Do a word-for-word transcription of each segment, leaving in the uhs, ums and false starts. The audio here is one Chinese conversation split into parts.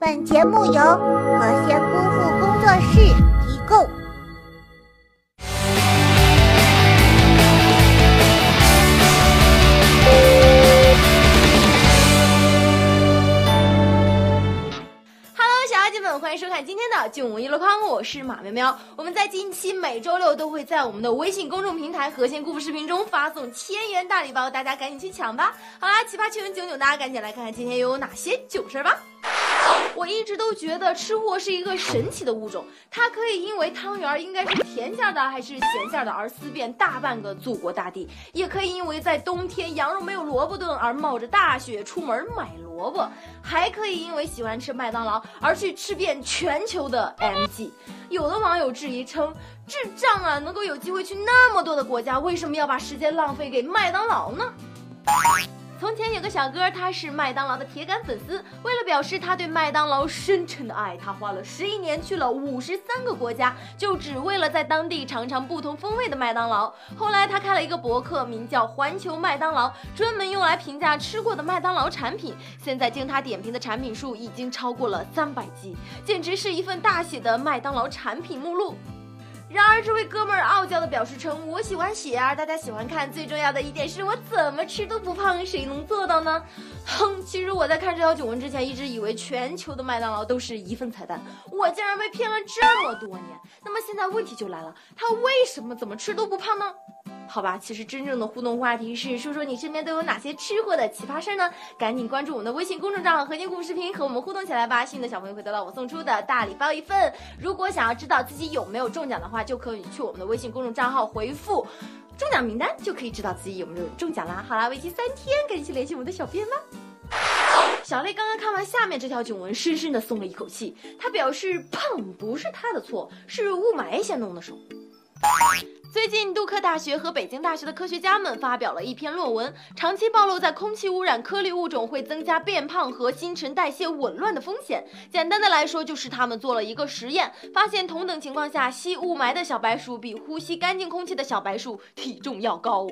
本节目由何仙姑父工作室提供。欢迎收看今天的劲舞娱乐康，我是马喵喵。我们在近期每周六都会在我们的微信公众平台和谐姑父视频中发送千元大礼包，大家赶紧去抢吧！好啦，奇葩趣闻九九，大家赶紧来看看今天又有哪些囧事儿吧。我一直都觉得吃货是一个神奇的物种，它可以因为汤圆应该是甜馅的还是咸馅的而思辨大半个祖国大地，也可以因为在冬天羊肉没有萝卜炖而冒着大雪出门买萝卜，还可以因为喜欢吃麦当劳而去吃遍全球的 M G。有的网友质疑称，智障啊，能够有机会去那么多的国家，为什么要把时间浪费给麦当劳呢？从前有个小哥，他是麦当劳的铁杆粉丝。为了表示他对麦当劳深沉的爱，他花了十一年去了五十三个国家，就只为了在当地尝尝不同风味的麦当劳。后来他开了一个博客，名叫《环球麦当劳》，专门用来评价吃过的麦当劳产品。现在经他点评的产品数已经超过了三百集，简直是一份大写的麦当劳产品目录。然而这位哥们儿傲娇的表示称，我喜欢写啊，大家喜欢看，最重要的一点是我怎么吃都不胖，谁能做到呢？哼，其实我在看这条囧文之前一直以为全球的麦当劳都是一份菜单，我竟然被骗了这么多年。那么现在问题就来了，他为什么怎么吃都不胖呢？好吧，其实真正的互动话题是说说你身边都有哪些吃货的奇葩事儿呢？赶紧关注我们的微信公众账号和谐姑父视频，和我们互动起来吧！幸运的小朋友会得到我送出的大礼包一份。如果想要知道自己有没有中奖的话，就可以去我们的微信公众账号回复中奖名单，就可以知道自己有没有中奖啦。好啦，为期三天，赶紧去联系我们的小编吧。小雷刚刚看完下面这条囧文，深深的松了一口气。他表示，胖不是他的错，是雾霾先弄的手。最近杜克大学和北京大学的科学家们发表了一篇论文，长期暴露在空气污染颗粒物种会增加变胖和新陈代谢紊乱的风险。简单的来说，就是他们做了一个实验，发现同等情况下吸雾霾的小白鼠比呼吸干净空气的小白鼠体重要高。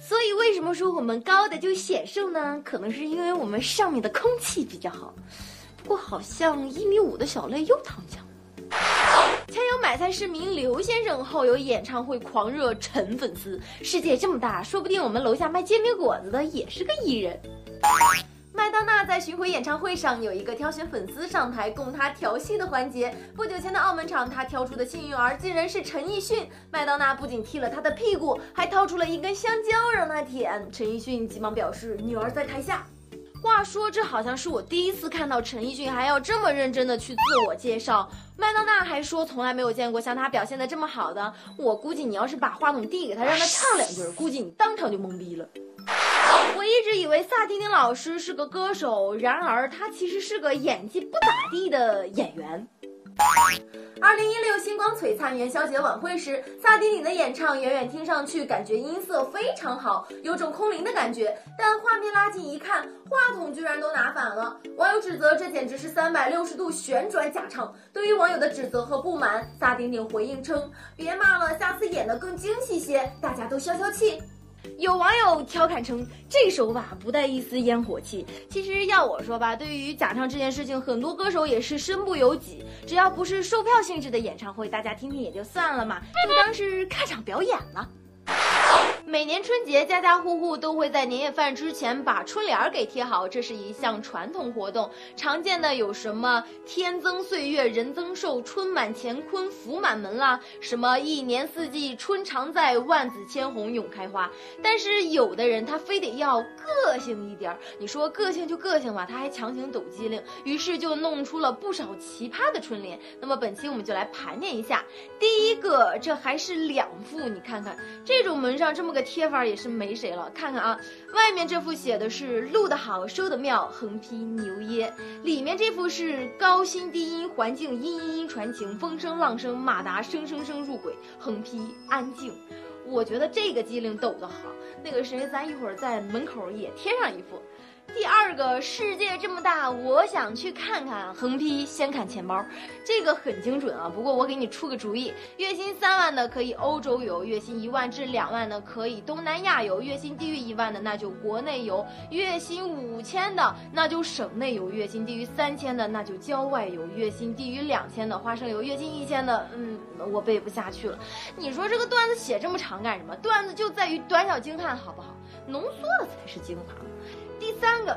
所以为什么说我们高的就显瘦呢？可能是因为我们上面的空气比较好。不过好像一米五的小雷又躺下了。前有买菜市民刘先生，后有演唱会狂热陈粉丝。世界这么大，说不定我们楼下卖煎饼果子的也是个艺人。麦当娜在巡回演唱会上有一个挑选粉丝上台供她调戏的环节。不久前的澳门场，她挑出的幸运儿竟然是陈奕迅。麦当娜不仅踢了他的屁股，还掏出了一根香蕉让他舔。陈奕迅急忙表示女儿在台下。话说，这好像是我第一次看到陈奕迅还要这么认真的去自我介绍。麦当娜还说从来没有见过像他表现的这么好的。我估计你要是把话筒递给他，让他唱两句，估计你当场就懵逼了。我一直以为萨顶顶老师是个歌手，然而他其实是个演技不咋地的演员。二零一六星光璀璨元宵节晚会时，萨顶顶的演唱远远听上去感觉音色非常好，有种空灵的感觉，但画面拉近一看，话筒居然都拿反了。网友指责这简直是三百六十度旋转假唱。对于网友的指责和不满，萨顶顶回应称，别骂了，下次演得更精细些，大家都消消气。有网友调侃称，这手法不带一丝烟火气。其实要我说吧，对于假唱这件事情，很多歌手也是身不由己。只要不是售票性质的演唱会，大家听听也就算了嘛，就当是看场表演了。每年春节，家家户户都会在年夜饭之前把春联给贴好，这是一项传统活动。常见的有什么天增岁月人增寿，春满乾坤福满门啦，什么一年四季春常在，万紫千红永开花。但是有的人他非得要个性一点，你说个性就个性吧，他还强行抖机灵，于是就弄出了不少奇葩的春联。那么本期我们就来盘点一下。第一个，这还是两副，你看看这种门上这么个贴法也是没谁了。看看啊，外面这副写的是路得好收得妙，横批牛耶。里面这副是高薪低音环境，音音音传情，风声浪声马达，声声声入轨，横批安静。我觉得这个机灵抖得好。那个谁，咱一会儿在门口也贴上一副。第二个，世界这么大，我想去看看，横批先看钱包，这个很精准啊。不过我给你出个主意，月薪三万的可以欧洲游，月薪一万至两万的可以东南亚游，月薪低于一万的那就国内游，月薪五千的那就省内游，月薪低于三千的那就郊外游，月薪低于两千的花生游，月薪一千的，嗯，我背不下去了。你说这个段子写这么长干什么？段子就在于短小精悍，好不好？浓缩的才是精华。第三个，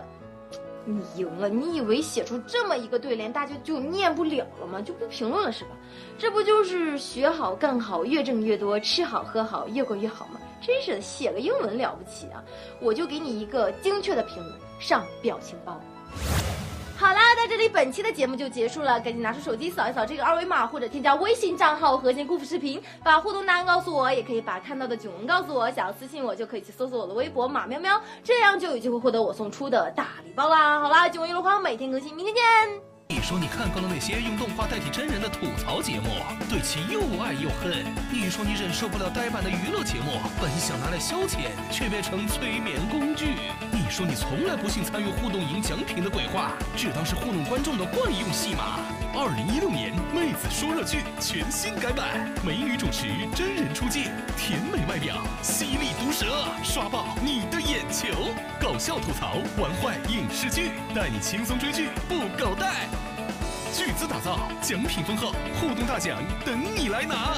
你赢了。你以为写出这么一个对联，大家就念不了了吗？就不评论了是吧？这不就是学好干好，越挣越多，吃好喝好，越过越好吗？真是的，写个英文了不起啊！我就给你一个精确的评论，上表情包。好啦，在这里本期的节目就结束了，赶紧拿出手机扫一扫这个二维码，或者添加微信账号核心故事视频，把互动答案告诉我，也可以把看到的囧文告诉我，想要私信我就可以去搜索我的微博马喵喵，这样就有机会获得我送出的大礼包啦。好啦，囧文娱乐筐每天更新，明天见。你说你看够了那些用动画代替真人的吐槽节目，对其又爱又恨。你说你忍受不了呆板的娱乐节目，本想拿来消遣，却变成催眠工具。你说你从来不信参与互动赢奖品的鬼话，只当是糊弄观众的惯用戏码。二零一六年妹子说热剧全新改版，美女主持，真人出镜，甜美外表，犀利毒舌，刷爆你的眼球。搞笑吐槽，玩坏影视剧，带你轻松追剧不搞带。巨资打造，奖品丰厚，互动大奖等你来拿。